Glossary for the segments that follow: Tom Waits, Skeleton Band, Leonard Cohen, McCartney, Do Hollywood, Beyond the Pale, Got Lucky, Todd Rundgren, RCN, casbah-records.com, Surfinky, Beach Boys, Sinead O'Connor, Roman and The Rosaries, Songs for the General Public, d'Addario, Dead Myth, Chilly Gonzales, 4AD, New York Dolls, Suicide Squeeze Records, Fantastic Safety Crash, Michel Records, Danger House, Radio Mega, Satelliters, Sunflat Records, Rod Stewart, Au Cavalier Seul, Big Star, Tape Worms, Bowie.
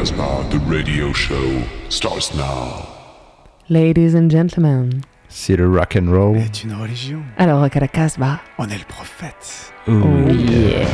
Miasma, the radio show starts now. Ladies and gentlemen. C'est le rock and roll. C'est une religion. Alors qu'à la Casbah, on est le prophète. Oh, oh yeah.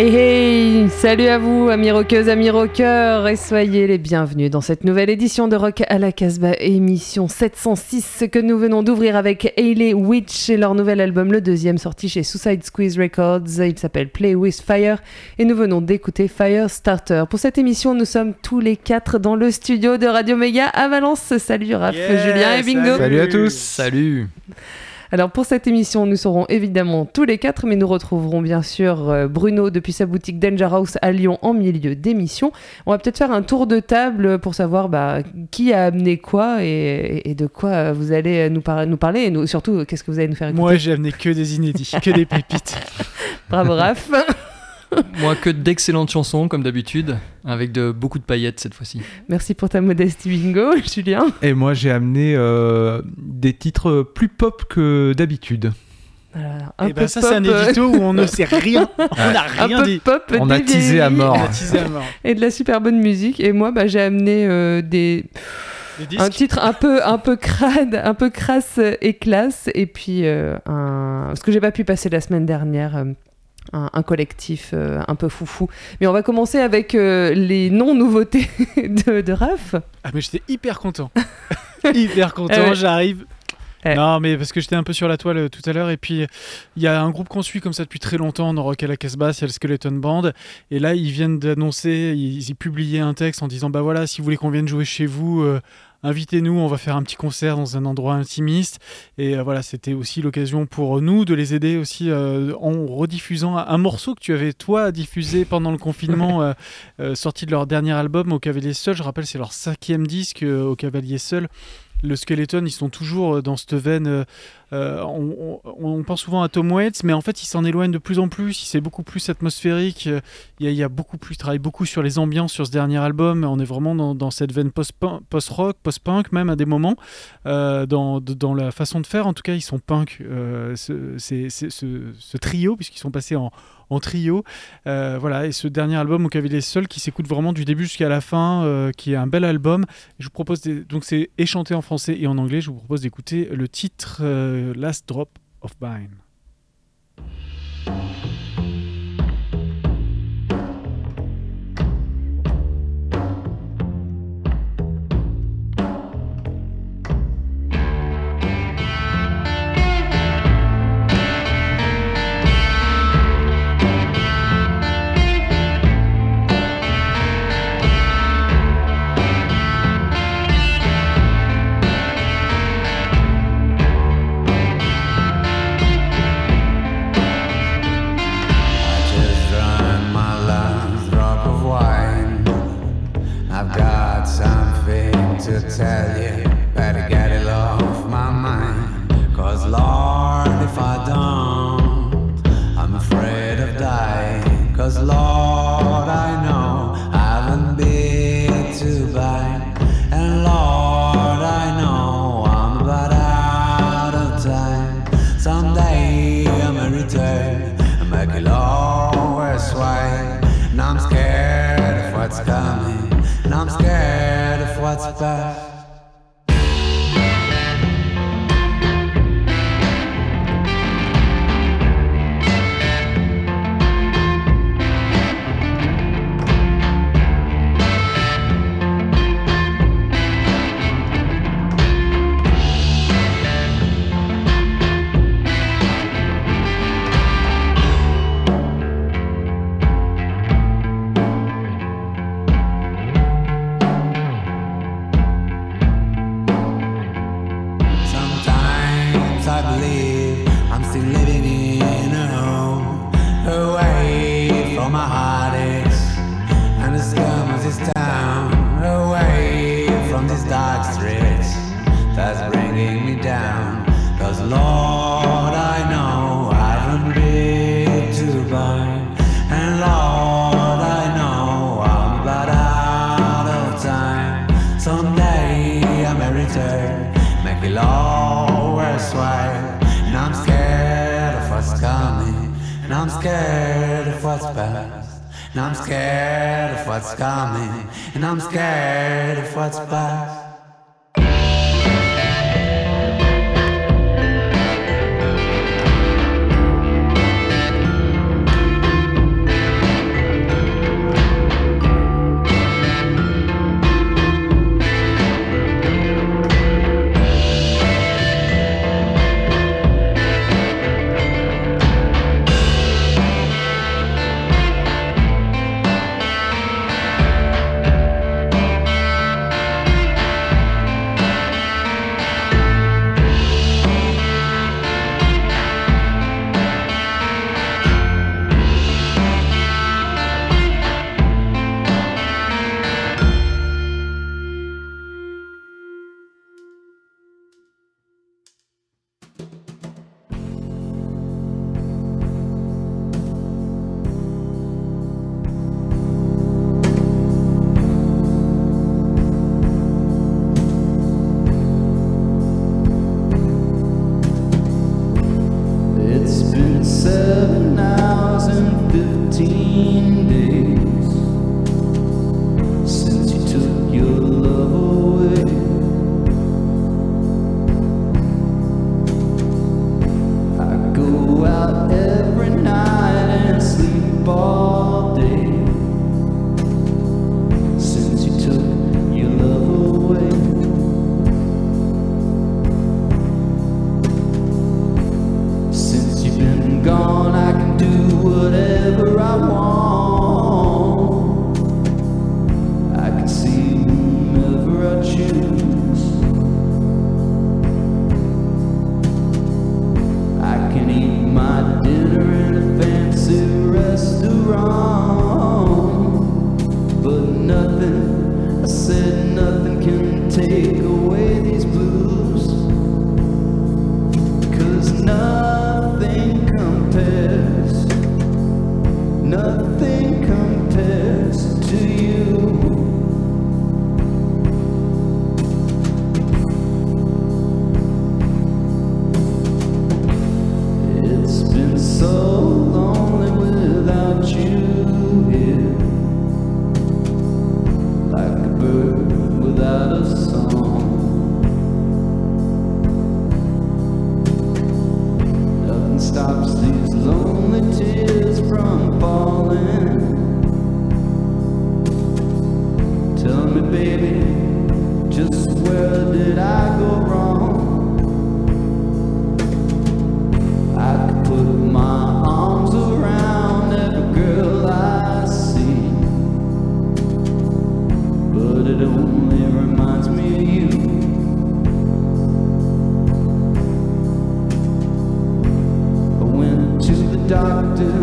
Hey hey! Salut à vous, amis rockeuses, amis rockeurs, et soyez les bienvenus dans cette nouvelle édition de Rock à la Casbah, émission 706, que nous venons d'ouvrir avec Ailey Witch et leur nouvel album, le deuxième, sorti chez Suicide Squeeze Records. Il s'appelle Play With Fire, et nous venons d'écouter Firestarter. Pour cette émission, nous sommes tous les quatre dans le studio de Radio Mega à Valence. Salut Raph, yeah, Julien et Bingo! Salut à tous! Salut! Alors pour cette émission, nous serons évidemment tous les quatre, mais nous retrouverons bien sûr Bruno depuis sa boutique Danger House à Lyon en milieu d'émission. On va peut-être faire un tour de table pour savoir qui a amené quoi et de quoi vous allez nous parler et surtout qu'est-ce que vous allez nous faire écouter. Moi j'ai amené que des inédits, que des pépites. Bravo Raph. Moi, que d'excellentes chansons, comme d'habitude, avec beaucoup de paillettes cette fois-ci. Merci pour ta modestie, Bingo, Julien. Et moi, j'ai amené des titres plus pop que d'habitude. Alors, un et peu ça, pop, c'est un édito où on ne sait rien. On n'a rien dit. On a teasé à mort. Et de la super bonne musique. Et moi, j'ai amené un titre un peu crade, un peu crasse et classe. Et puis, parce que j'ai pas pu passer la semaine dernière. Un collectif un peu foufou. Mais on va commencer avec les non-nouveautés de Raph. Ah mais j'étais hyper content. J'arrive. Non mais parce que j'étais un peu sur la toile tout à l'heure. Et puis il y a un groupe qu'on suit comme ça depuis très longtemps dans Rock à la Casbah, c'est le Skeleton Band. Et là ils viennent d'annoncer, ils publiaient un texte en disant bah voilà, si vous voulez qu'on vienne jouer chez vous invitez-nous, on va faire un petit concert dans un endroit intimiste. Et voilà, c'était aussi l'occasion pour nous de les aider aussi en rediffusant un morceau que tu avais, toi, diffusé pendant le confinement, sorti de leur dernier album, Au Cavalier Seul. Je rappelle, c'est leur 5e disque, Au Cavalier Seul. Le Skeleton, ils sont toujours dans cette veine. On pense souvent à Tom Waits, mais en fait, ils s'en éloignent de plus en plus. C'est beaucoup plus atmosphérique. Il y a beaucoup plus, ils travaillent beaucoup sur les ambiances sur ce dernier album. On est vraiment dans cette veine post-rock, post-punk, même à des moments. Dans la façon de faire, en tout cas, ils sont punk. Ce trio, puisqu'ils sont passés en trio. Voilà, et ce dernier album, Au Cavalier Seul, qui s'écoute vraiment du début jusqu'à la fin, qui est un bel album. Je vous propose donc c'est échanté en français et en anglais. Je vous propose d'écouter le titre Last Drop of Wine.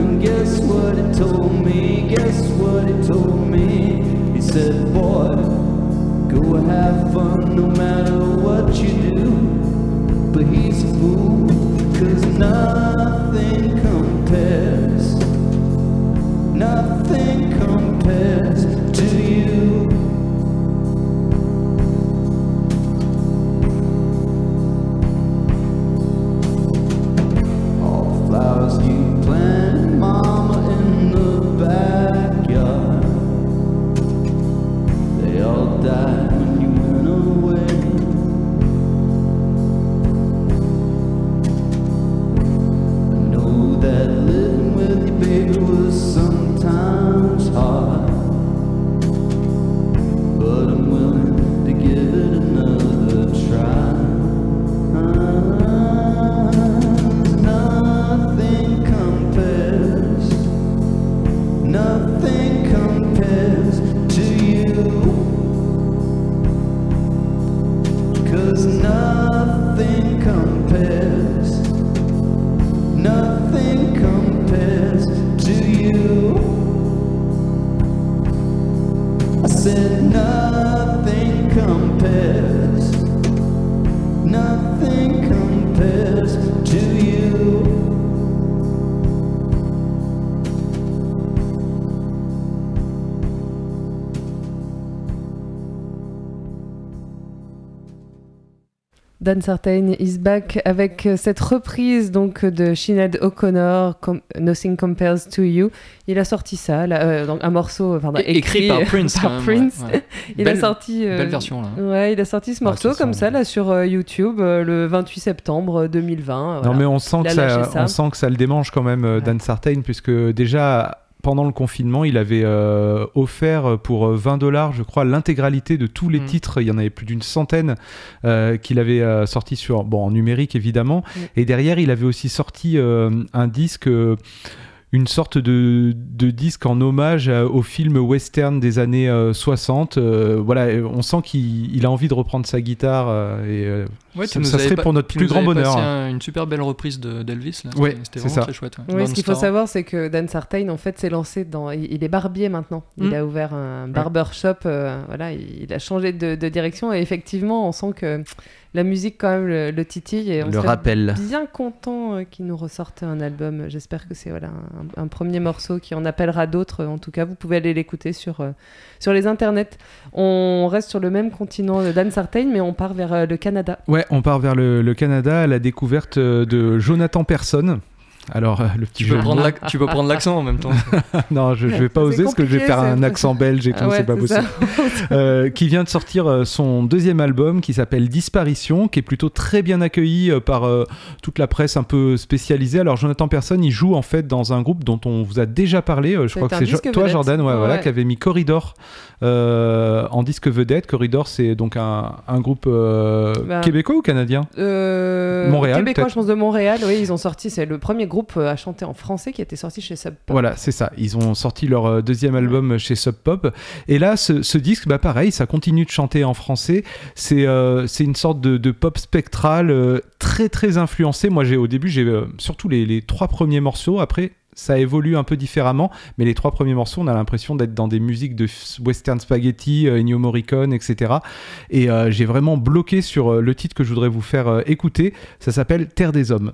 And guess what he told me, guess what he told me. He said, boy, go have fun no matter what you do. But he's a fool, cause nothing compares. Nothing compares to you. All the flowers you plant, mama, in the backyard, they all died when you went away. I know that living with your baby was something times hard, but I'm willing to give it another try. Nothing compares, nothing compares to you, cause nothing compares, nothing compares to you. Said nothing compares, nothing compares to you. Dan Sartain is back avec cette reprise donc de Sinead O'Connor, Nothing Compares to You. Il a sorti ça, là, donc un morceau écrit par Prince. Par Prince. Ouais, ouais. Belle version là. Ouais, il a sorti ce morceau comme ça là sur YouTube le 28 septembre 2020. Voilà. Non mais on sent que ça le démange quand même Dan Sartain, puisque déjà pendant le confinement, il avait offert pour $20, je crois, l'intégralité de tous les titres. Il y en avait plus d'une centaine qu'il avait sorti en numérique évidemment. Et derrière, il avait aussi sorti un disque. Une sorte de disque en hommage au film western des années 60. Voilà, on sent qu'il a envie de reprendre sa guitare pour notre plus grand bonheur. Une super belle reprise d'Elvis. Là. Ouais, c'était vraiment très chouette. Ouais. Oui, ce qu'il faut savoir, c'est que Dan Sartain, en fait, s'est lancé dans... Il est barbier maintenant. Il a ouvert un barbershop. Il a changé de direction. Et effectivement, on sent que... La musique, quand même, le titille, et on serait bien content qu'il nous ressorte un album. J'espère que c'est un premier morceau qui en appellera d'autres. En tout cas, vous pouvez aller l'écouter sur les internets. On reste sur le même continent de Dan Sartain, mais on part vers le Canada. Ouais, on part vers le Canada à la découverte de Jonathan Personne. Alors, le petit jeu. Tu peux prendre l'accent en même temps. Non, je vais pas oser parce que je vais faire un accent belge et tout, c'est pas possible. Qui vient de sortir son deuxième album qui s'appelle Disparition, qui est plutôt très bien accueilli par toute la presse un peu spécialisée. Alors, Jonathan Personne, il joue en fait dans un groupe dont on vous a déjà parlé. Je crois que c'est toi, Jordan, qui avait mis Corridor en disque vedette. Corridor, c'est donc un groupe québécois ou canadien Montréal. Québécois, je pense, de Montréal. Oui, ils ont sorti, c'est le premier groupe à chanter en français qui était sorti chez Sub Pop. Voilà, c'est ça. Ils ont sorti leur deuxième album chez Sub Pop. Et là, ce disque, pareil, ça continue de chanter en français. C'est une sorte de pop spectral très, très influencé. Moi, au début, j'ai surtout les trois premiers morceaux. Après, ça évolue un peu différemment. Mais les trois premiers morceaux, on a l'impression d'être dans des musiques de western spaghetti, Ennio Morricone, etc. Et j'ai vraiment bloqué sur le titre que je voudrais vous faire écouter. Ça s'appelle Terre des hommes.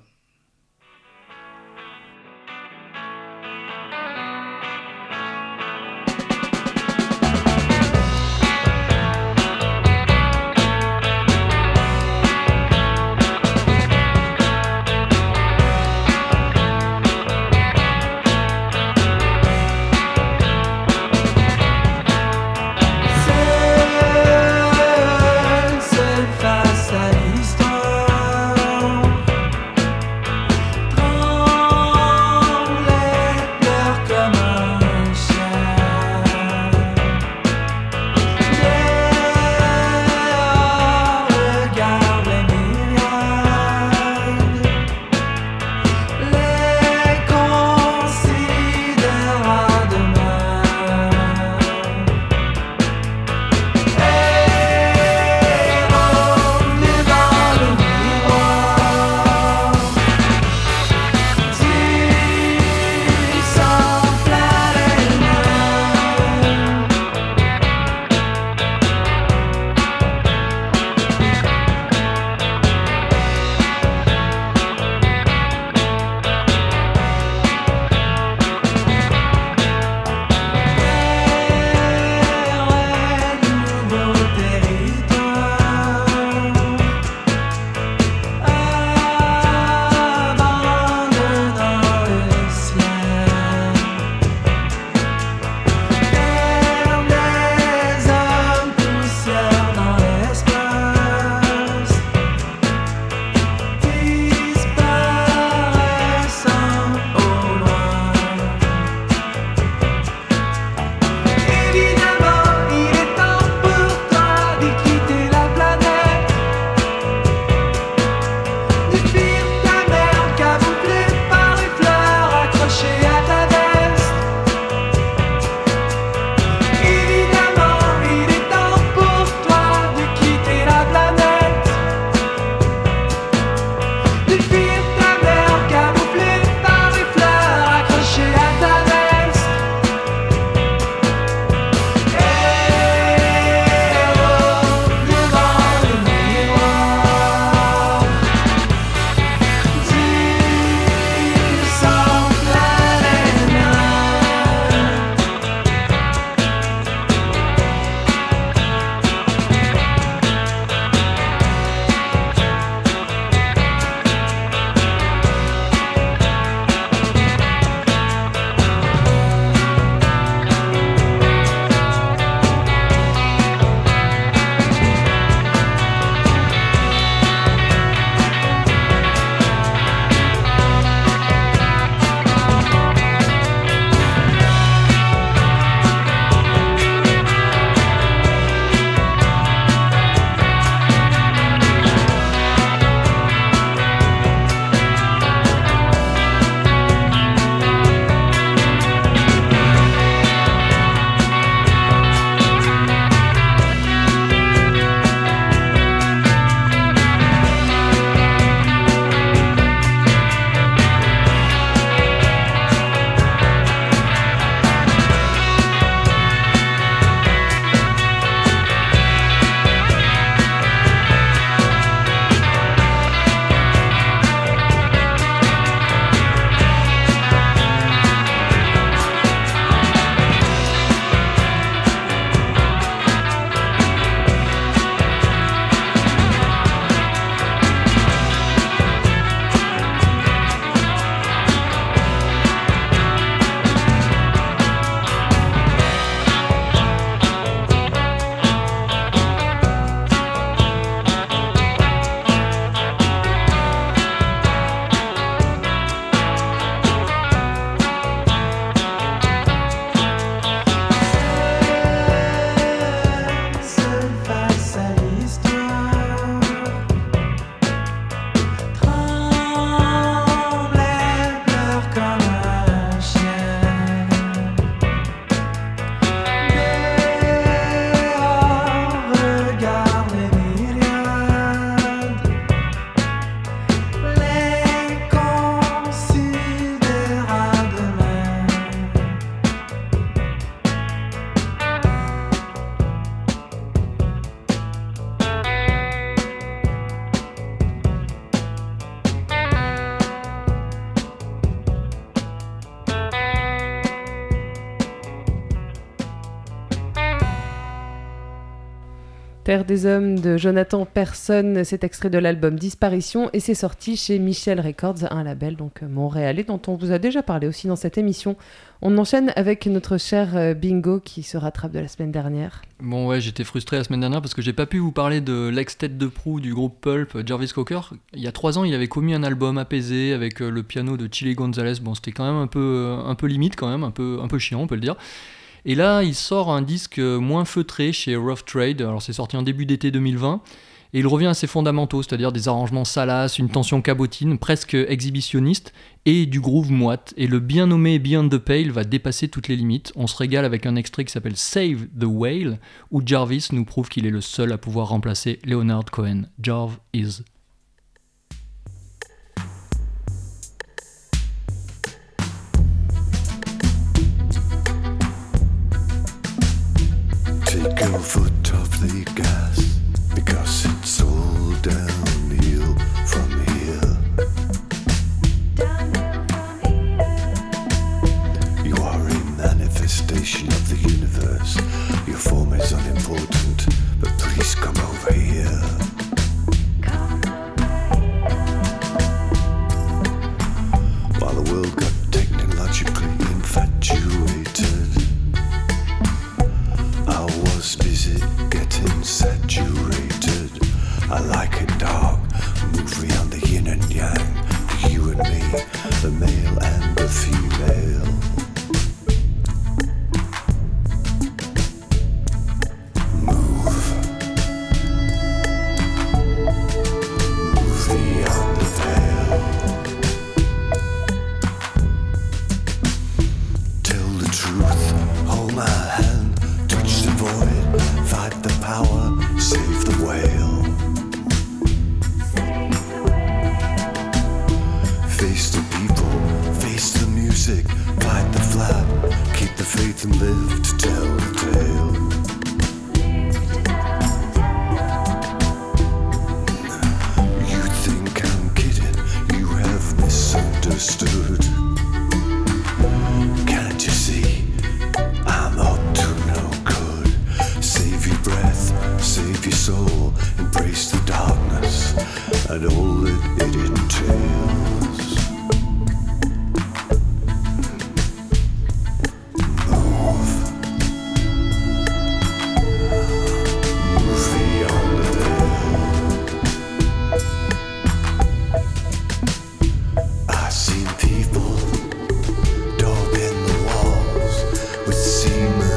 Terre des hommes de Jonathan Personne, c'est extrait de l'album Disparition et c'est sorti chez Michel Records, un label donc montréalais dont on vous a déjà parlé aussi dans cette émission. On enchaîne avec notre cher Bingo qui se rattrape de la semaine dernière. Bon ouais, j'étais frustré la semaine dernière parce que j'ai pas pu vous parler de l'ex-tête de proue du groupe Pulp, Jarvis Cocker. Il y a 3 ans, il avait commis un album apaisé avec le piano de Chilly Gonzales. Bon, c'était quand même un peu limite quand même, un peu chiant on peut le dire. Et là, il sort un disque moins feutré chez Rough Trade. Alors c'est sorti en début d'été 2020. Et il revient à ses fondamentaux, c'est-à-dire des arrangements salaces, une tension cabotine, presque exhibitionniste, et du groove moite. Et le bien nommé Beyond the Pale va dépasser toutes les limites. On se régale avec un extrait qui s'appelle Save the Whale, où Jarvis nous prouve qu'il est le seul à pouvoir remplacer Leonard Cohen. Jarv is... Take your foot off the gas. Because it's all downhill from here. Downhill from here. You are a manifestation of the universe. Your form is unimportant, but please come over here. Come over here. While the world got technologically infatuated, I was busy getting saturated. I like it dark, move around the yin and yang, you and me, the male and the female. Move. Move beyond the veil. Tell the truth, hold my hand. Void, fight the power, save the whale. Save the whale. Face the people, face the music, fight the flap, keep the faith and live to tell the tale. You think I'm kidding, you have misunderstood. Can't you see? I'm up to no good. Save your breath, save your soul, embrace the darkness and all that it entails. Move. Move beyond the veil. I've seen people daub in the walls with semen.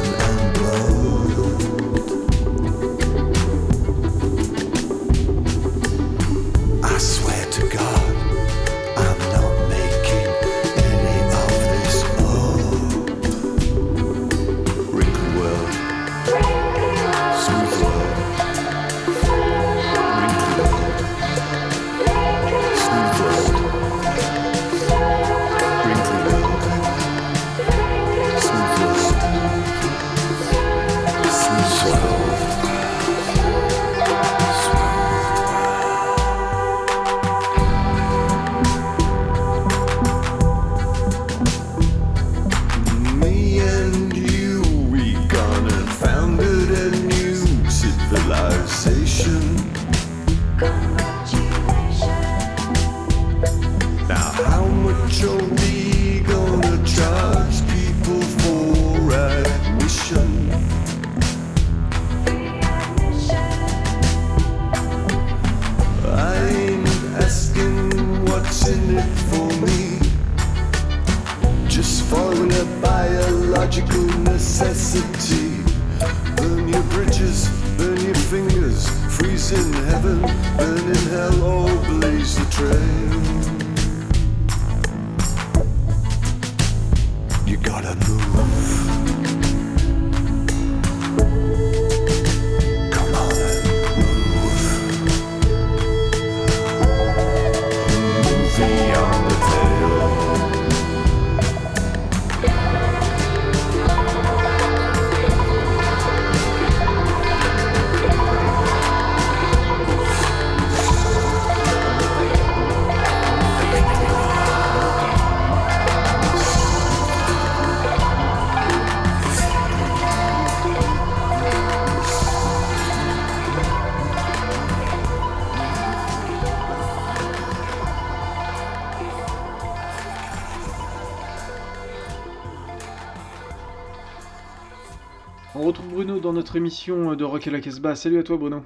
On retrouve Bruno dans notre émission de Rock et la Casbah. Salut à toi Bruno.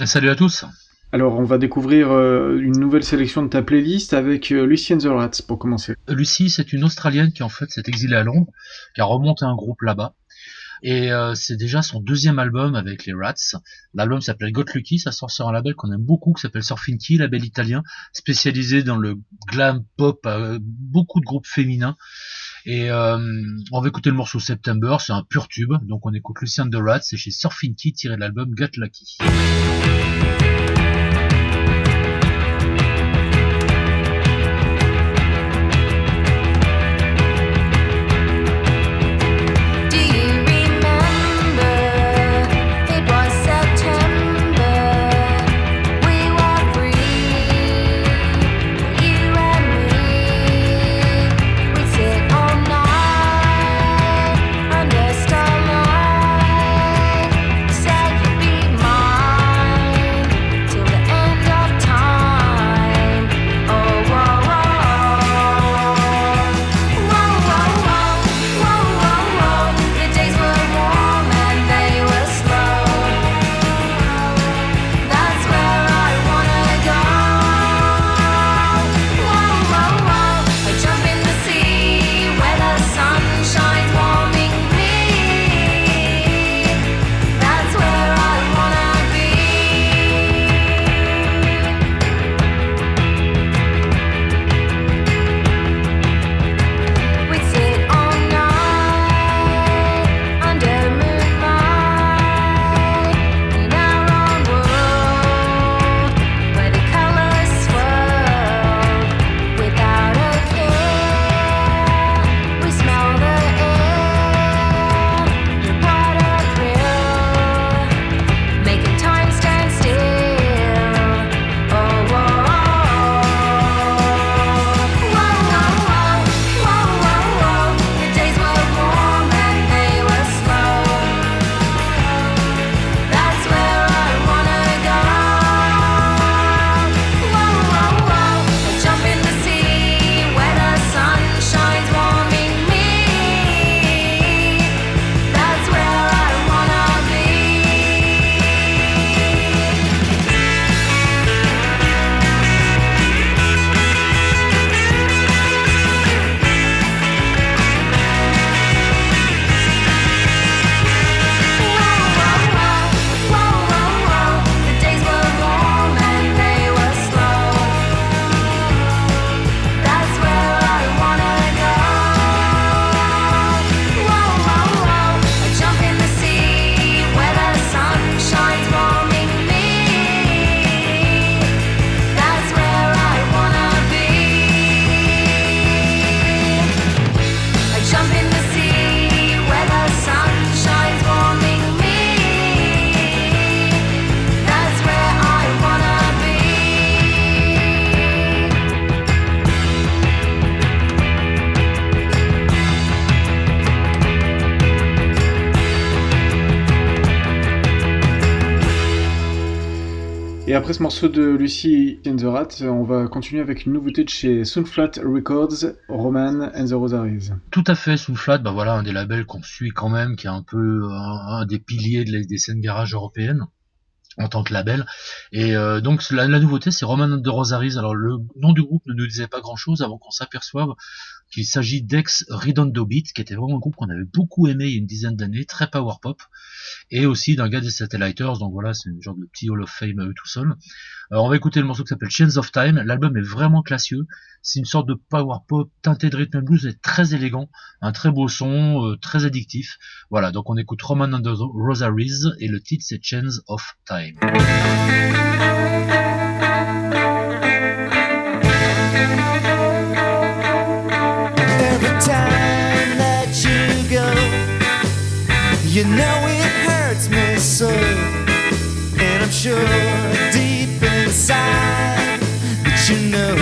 Et salut à tous. Alors on va découvrir une nouvelle sélection de ta playlist avec Lucy and the Rats pour commencer. Lucy, c'est une Australienne qui en fait s'est exilée à Londres, qui a remonté un groupe là-bas. Et c'est déjà son deuxième album avec les Rats. L'album s'appelle Got Lucky, ça sort sur un label qu'on aime beaucoup, qui s'appelle Surfinky, label italien, spécialisé dans le glam pop, beaucoup de groupes féminins. Et on va écouter le morceau September, c'est un pur tube, donc on écoute Lucy and the Rats, c'est chez Surfinky, tiré de l'album Got Lucky. Et après ce morceau de Lucy and the Rats, on va continuer avec une nouveauté de chez Sunflat Records, Roman and The Rosaries. Tout à fait, Sunflat, bah voilà, un des labels qu'on suit quand même, qui est un peu un des piliers des scènes garage européennes en tant que label. Et donc la nouveauté, c'est Roman and The Rosaries. Alors le nom du groupe ne nous disait pas grand-chose avant qu'on s'aperçoive qu'il s'agit d'ex Redondo Beat, qui était vraiment un groupe qu'on avait beaucoup aimé il y a une dizaine d'années, très power pop, et aussi d'un gars des Satelliters, donc voilà, c'est une genre de petit Hall of Fame à eux tout seuls. Alors on va écouter le morceau qui s'appelle Chains of Time, l'album est vraiment classieux, c'est une sorte de power pop teinté de rhythm and blues, et très élégant, un très beau son, très addictif, voilà, donc on écoute Roman and the Rosaries, et le titre c'est Chains of Time. You know it hurts me so, and I'm sure deep inside that you know,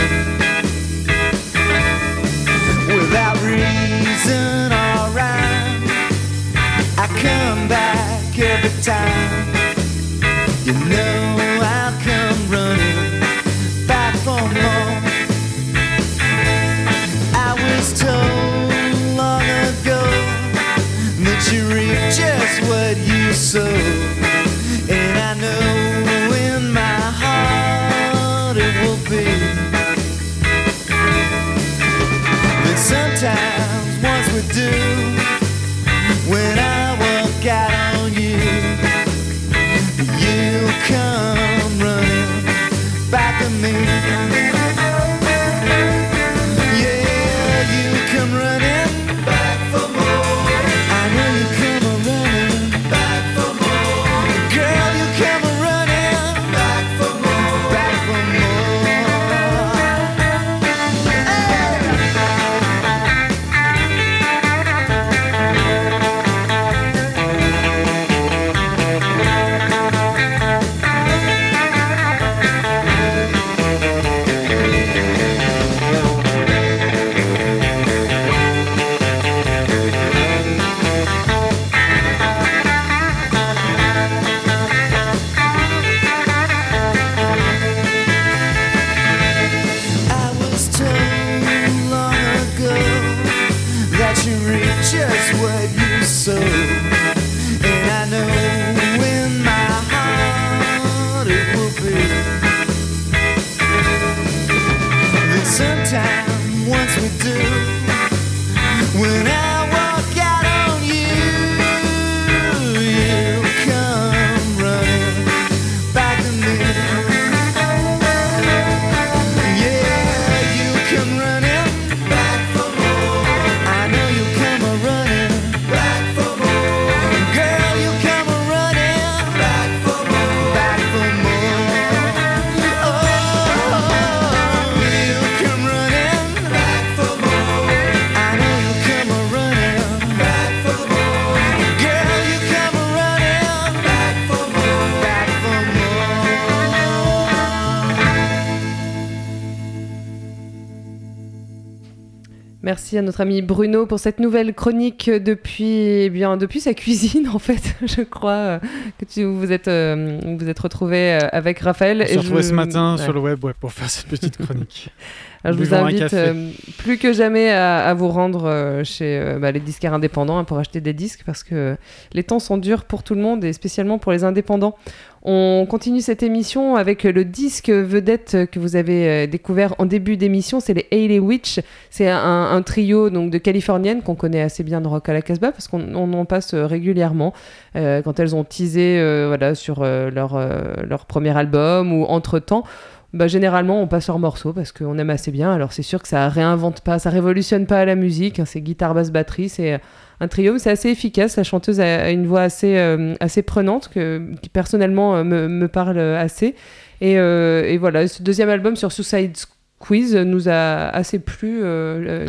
without reason or rhyme, I come back every time. You know I'll come running back for more. I was told long ago that you reap just what soul. And I know in my heart it will be. But sometimes once we do, when I walk out on you, you come running back at me. Merci à notre ami Bruno pour cette nouvelle chronique depuis sa cuisine en fait, je crois que vous êtes retrouvés avec Raphaël. On s'est retrouvés ce matin sur le web pour faire cette petite chronique. Alors je vous invite plus que jamais à vous rendre chez les disquaires indépendants pour acheter des disques parce que les temps sont durs pour tout le monde et spécialement pour les indépendants. On continue cette émission avec le disque vedette que vous avez découvert en début d'émission, c'est les Ailey Witch. C'est un trio donc, de Californiennes qu'on connaît assez bien de Rock à la Casbah parce qu'on en passe régulièrement quand elles ont teasé sur leur premier album ou entre-temps. Généralement on passe leurs morceaux parce qu'on aime assez bien, alors c'est sûr que ça réinvente pas, ça révolutionne pas la musique, hein, c'est guitare, basse, batterie, c'est un trio, c'est assez efficace, la chanteuse a une voix assez prenante qui personnellement me parle assez et voilà, ce deuxième album sur Suicide Quiz nous a assez plu,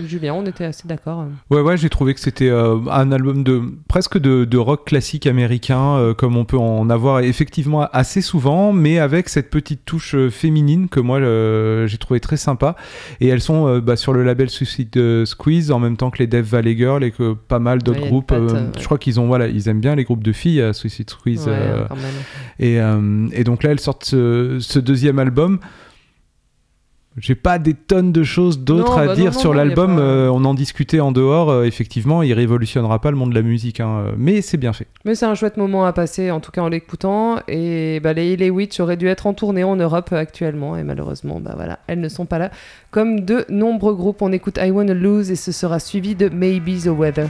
Julien, on était assez d'accord. Ouais, j'ai trouvé que c'était un album presque de rock classique américain, comme on peut en avoir effectivement assez souvent, mais avec cette petite touche féminine que moi j'ai trouvé très sympa. Et elles sont sur le label Suicide Squeeze, en même temps que les Dev Valley Girls et que pas mal d'autres groupes. Je crois qu'ils ils aiment bien les groupes de filles, Suicide Squeeze. Ouais, et donc là, elles sortent ce deuxième album. J'ai pas des tonnes de choses d'autres à dire sur l'album. On en discutait en dehors. Effectivement, il révolutionnera pas le monde de la musique, hein, mais c'est bien fait. Mais c'est un chouette moment à passer, en tout cas en l'écoutant. Et les Ailey Witch auraient dû être en tournée en Europe actuellement, et malheureusement, elles ne sont pas là. Comme de nombreux groupes, on écoute I Wanna Lose et ce sera suivi de Maybe the Weather.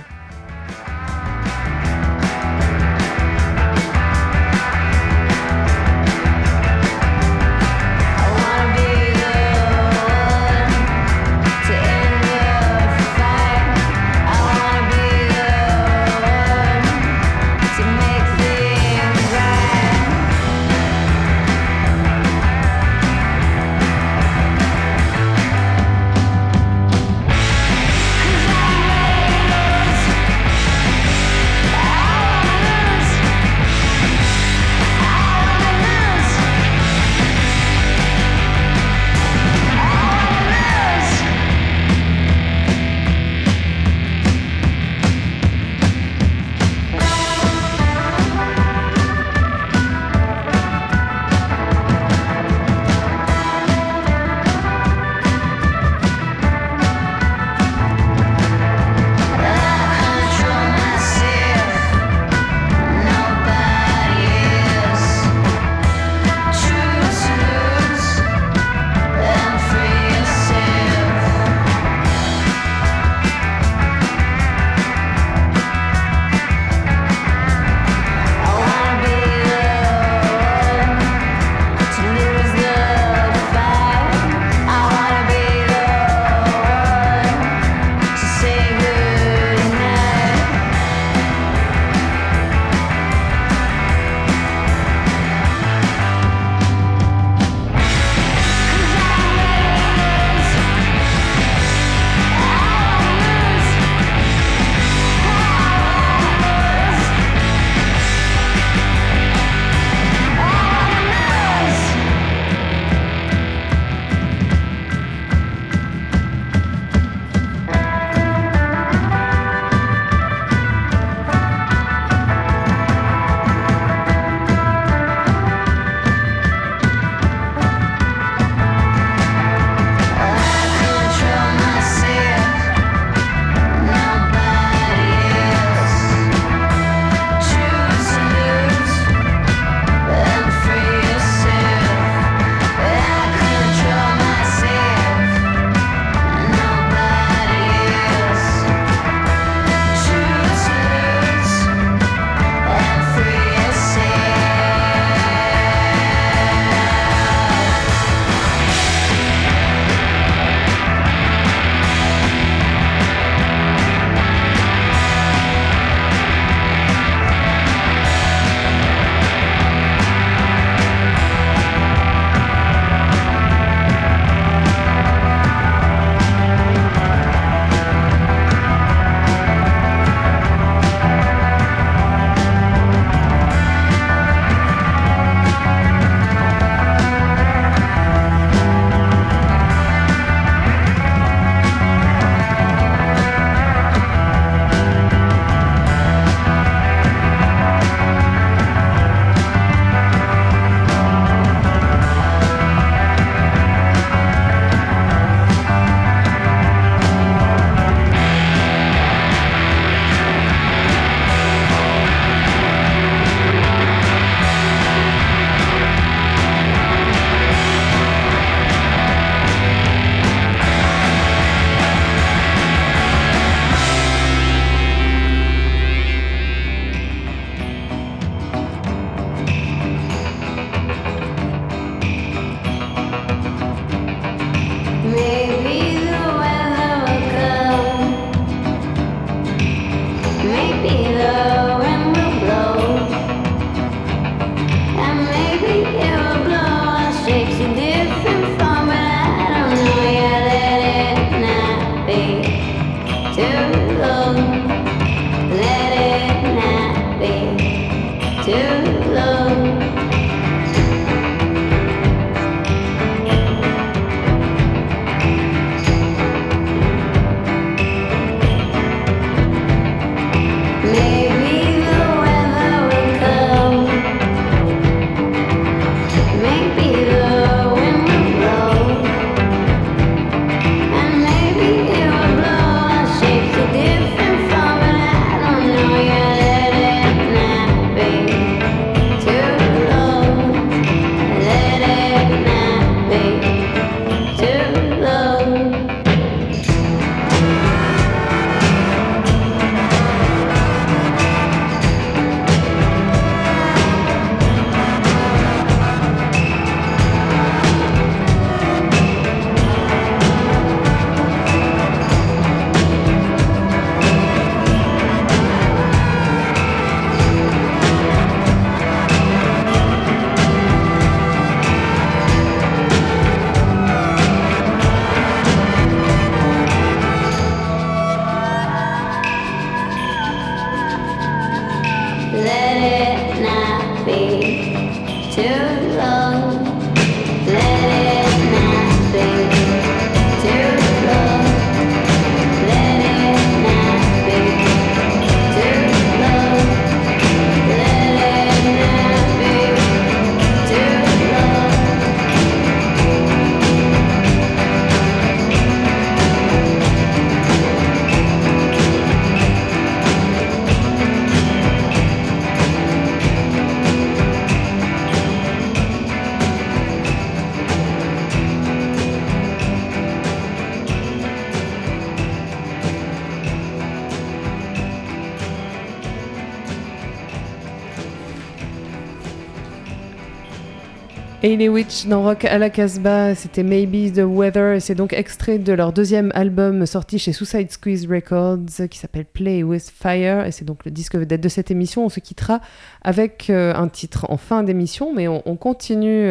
Ailey Witch dans Rock à la Casbah, c'était Maybe the Weather, et c'est donc extrait de leur deuxième album sorti chez Suicide Squeeze Records qui s'appelle Play With Fire, et c'est donc le disque vedette de cette émission. On se quittera avec un titre en fin d'émission, mais on continue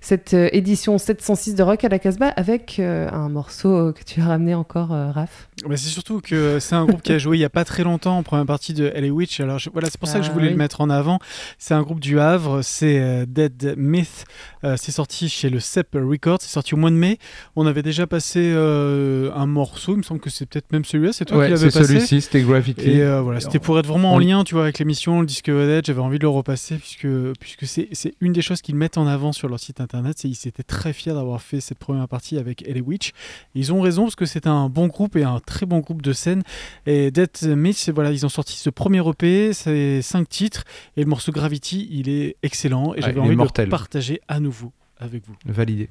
cette édition 706 de Rock à la Casbah avec un morceau que tu as ramené encore, Raph. Bah c'est surtout que c'est un groupe qui a joué il n'y a pas très longtemps en première partie de Ailey Witch, alors voilà, c'est pour ça que je voulais le mettre en avant. C'est un groupe du Havre, c'est Dead Myth. C'est sorti chez le CEP Records, c'est sorti au mois de mai. On avait déjà passé un morceau, il me semble que c'est peut-être même celui-là, c'est toi qui l'avais passé. Ouais, c'est celui-ci, c'était Graffiti. Et voilà, c'était pour être vraiment en lien, tu vois, avec l'émission, le disque vedette, j'avais envie de le repasser puisque c'est une des choses qu'ils mettent en avant sur leur site internet, ils étaient très fiers d'avoir fait cette première partie avec Ailey Witch. Et ils ont raison parce que c'est un bon groupe et un très bon groupe de scène. Et Dead Myth, voilà, ils ont sorti ce premier EP, c'est 5 titres et le morceau Graffiti, il est excellent et j'avais envie de le partager à nouveau avec vous. Validé.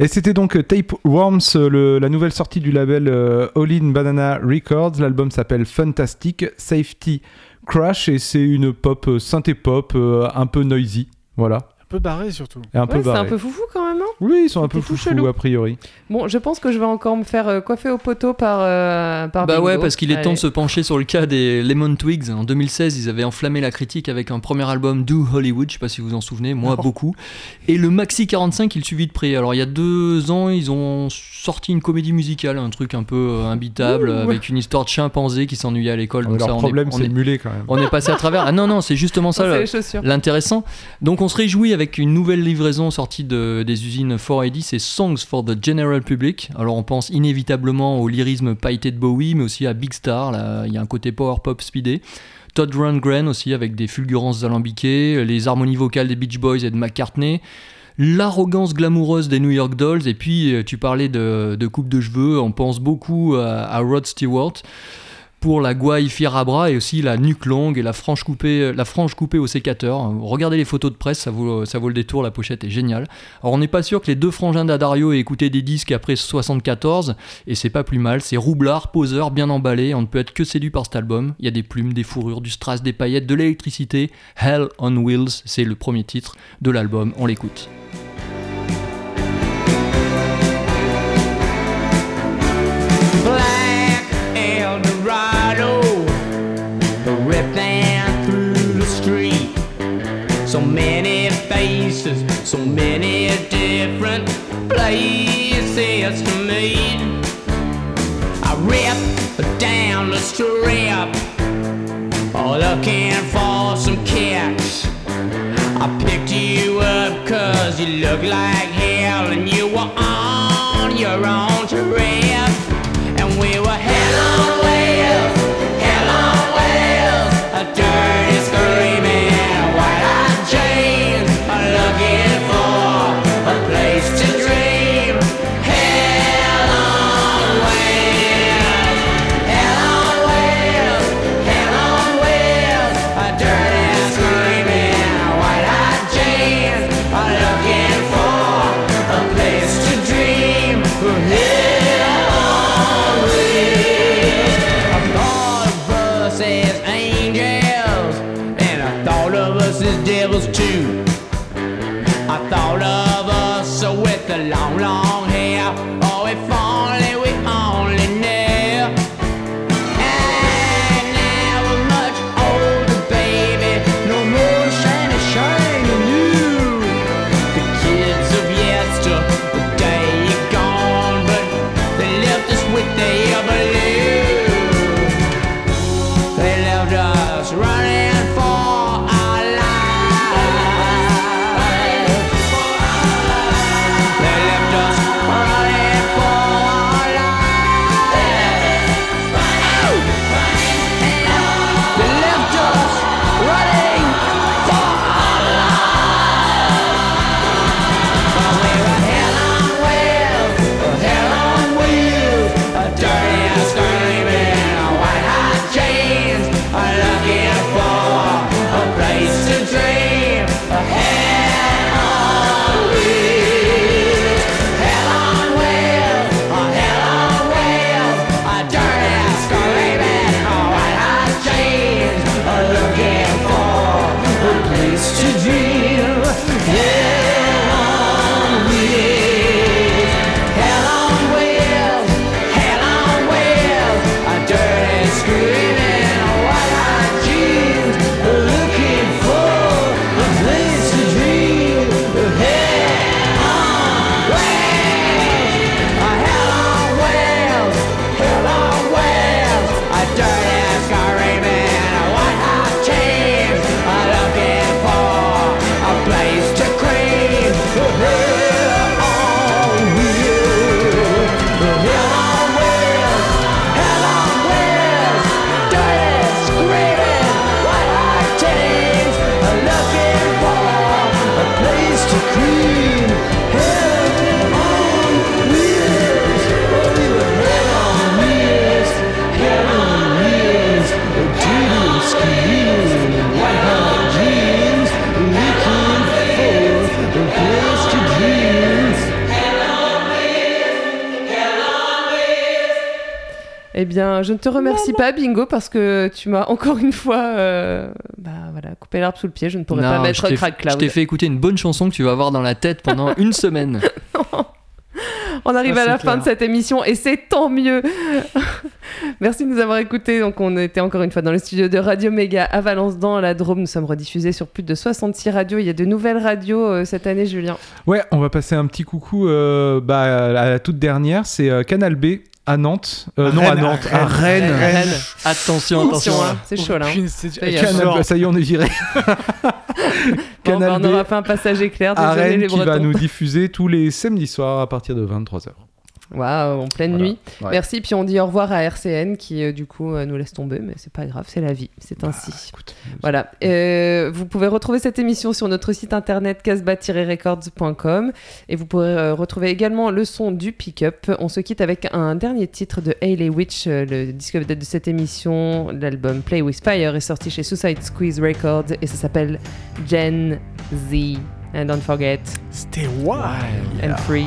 Et c'était donc Tape Worms, la nouvelle sortie du label All in Banana Records. L'album s'appelle Fantastic Safety Crash et c'est une pop synthé pop un peu noisy, voilà. Un peu barré surtout. Et un peu barré. C'est un peu foufou quand même, non ? Oui, ils sont un peu foufou a priori. Bon, je pense que je vais encore me faire coiffer au poteau par Bingo. Ouais, parce qu'il est temps de se pencher sur le cas des Lemon Twigs. En 2016, ils avaient enflammé la critique avec un premier album Do Hollywood, je sais pas si vous vous en souvenez, moi beaucoup. Et le Maxi 45, il suivit de près. Alors il y a 2 ans, ils ont sorti une comédie musicale, un truc un peu imbitable, avec une histoire de chimpanzé qui s'ennuyait à l'école. Donc leur problème, c'est le mulet quand même. On est passé à travers. Ah non, c'est justement ça l'intéressant. Donc on se réjouit avec une nouvelle livraison sortie des usines 4AD, c'est Songs for the General Public. Alors on pense inévitablement au lyrisme pailleté de Bowie, mais aussi à Big Star, il y a un côté power pop speedé. Todd Rundgren aussi, avec des fulgurances alambiquées, les harmonies vocales des Beach Boys et de McCartney, l'arrogance glamoureuse des New York Dolls, et puis tu parlais de coupe de cheveux, on pense beaucoup à Rod Stewart, pour la gouaille Fierabra et aussi la nuque longue et la frange coupée au sécateur. Regardez les photos de presse, ça vaut le détour, la pochette est géniale. Alors on n'est pas sûr que les 2 frangins d'Addario aient écouté des disques après 74, et c'est pas plus mal, c'est roublard, poseur, bien emballé, on ne peut être que séduit par cet album. Il y a des plumes, des fourrures, du strass, des paillettes, de l'électricité. Hell on Wheels, c'est le premier titre de l'album, on l'écoute. So many faces, so many different places to meet. I rip down the strip, looking for some kicks. I picked you up cause you look like hell and you were on your own trip. And we were hell on wheels, hell on wheels, a dirty screaming. Looking for a place to dream. We're here Eh bien, je ne te remercie pas, Bingo, parce que tu m'as encore une fois coupé l'herbe sous le pied. Je ne pourrais pas mettre Crack Cloud. Je t'ai fait écouter une bonne chanson que tu vas avoir dans la tête pendant une semaine. Non. On arrive à la fin de cette émission et c'est tant mieux. Merci de nous avoir écoutés. Donc, on était encore une fois dans le studio de Radio Méga à Valence dans la Drôme. Nous sommes rediffusés sur plus de 66 radios. Il y a de nouvelles radios cette année, Julien. Ouais, on va passer un petit coucou à la toute dernière. C'est Canal B. À Nantes, à Rennes. Attention, c'est chaud là. Ça y est, on est viré. Canal B, on aura fait un passage éclair. À Rennes, qui va nous diffuser tous les samedis soirs à partir de 23h. Waouh, en pleine nuit. Ouais. Merci, puis on dit au revoir à RCN qui du coup nous laisse tomber, mais c'est pas grave, c'est la vie, c'est ainsi. Écoute, voilà. Vous pouvez retrouver cette émission sur notre site internet casbah-records.com et vous pourrez retrouver également le son du pick-up. On se quitte avec un dernier titre de Ailey Witch, le disque vedette de cette émission. L'album Play With Fire est sorti chez Suicide Squeeze Records et ça s'appelle Gen Z. And don't forget, stay wild and free.